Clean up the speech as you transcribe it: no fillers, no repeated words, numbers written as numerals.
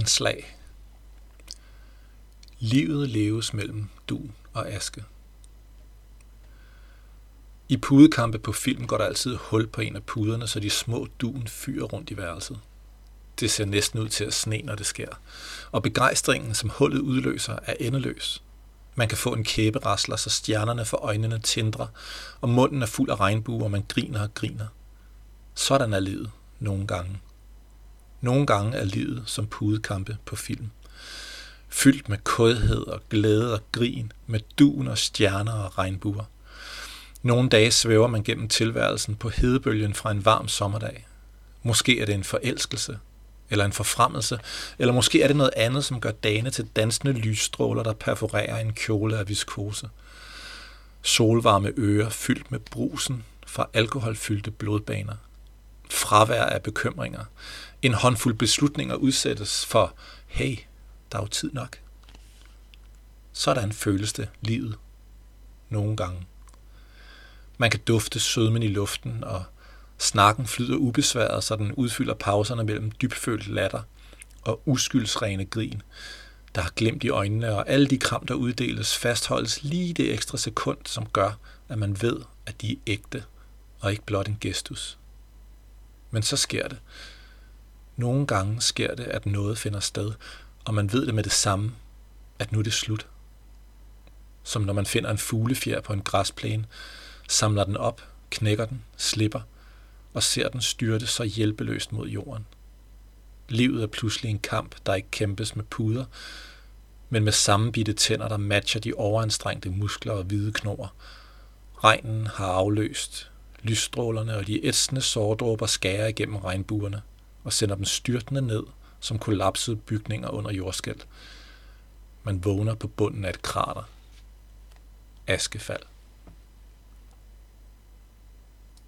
anslag. Livet leves mellem dun og aske. I pudekampe på film går der altid hul på en af puderne, så de små dun fyrer rundt i værelset. Det ser næsten ud til at sne, når det sker. Og begejstringen, som hullet udløser, er endeløs. Man kan få en kæberasler, så stjernerne for øjnene tindrer, og munden er fuld af regnbuer, og man griner og griner. Sådan er livet nogle gange. Nogle gange er livet som pudekampe på film. Fyldt med kådhed og glæde og grin, med dun og stjerner og regnbuer. Nogle dage svæver man gennem tilværelsen på hedebølgen fra en varm sommerdag. Måske er det en forelskelse, eller en forfremmelse, eller måske er det noget andet, som gør dagene til dansende lysstråler, der perforerer en kjole af viskose. Solvarme ører fyldt med brusen fra alkoholfyldte blodbaner. Fravær af bekymringer. En håndfuld beslutninger udsættes for, hey, der er jo tid nok. Sådan føles det livet. Nogle gange. Man kan dufte sødmen i luften, og snakken flyder ubesværet, så den udfylder pauserne mellem dybfølt latter og uskyldsrene grin, der har glemt i øjnene, og alle de kram, der uddeles, fastholdes lige det ekstra sekund, som gør, at man ved, at de er ægte, og ikke blot en gestus. Men så sker det. Nogle gange sker det, at noget finder sted, og man ved det med det samme, at nu er det slut. Som når man finder en fuglefjer på en græsplæne, samler den op, knækker den, slipper, og ser den styrte så hjælpeløst mod jorden. Livet er pludselig en kamp, der ikke kæmpes med puder, men med sammenbitte tænder, der matcher de overanstrengte muskler og hvide knor. Regnen har afløst lysstrålerne, og de ætsende sårdråber skærer igennem regnbuerne og sender dem styrtende ned som kollapsede bygninger under jordskælv. Man vågner på bunden af et krater. Askefald.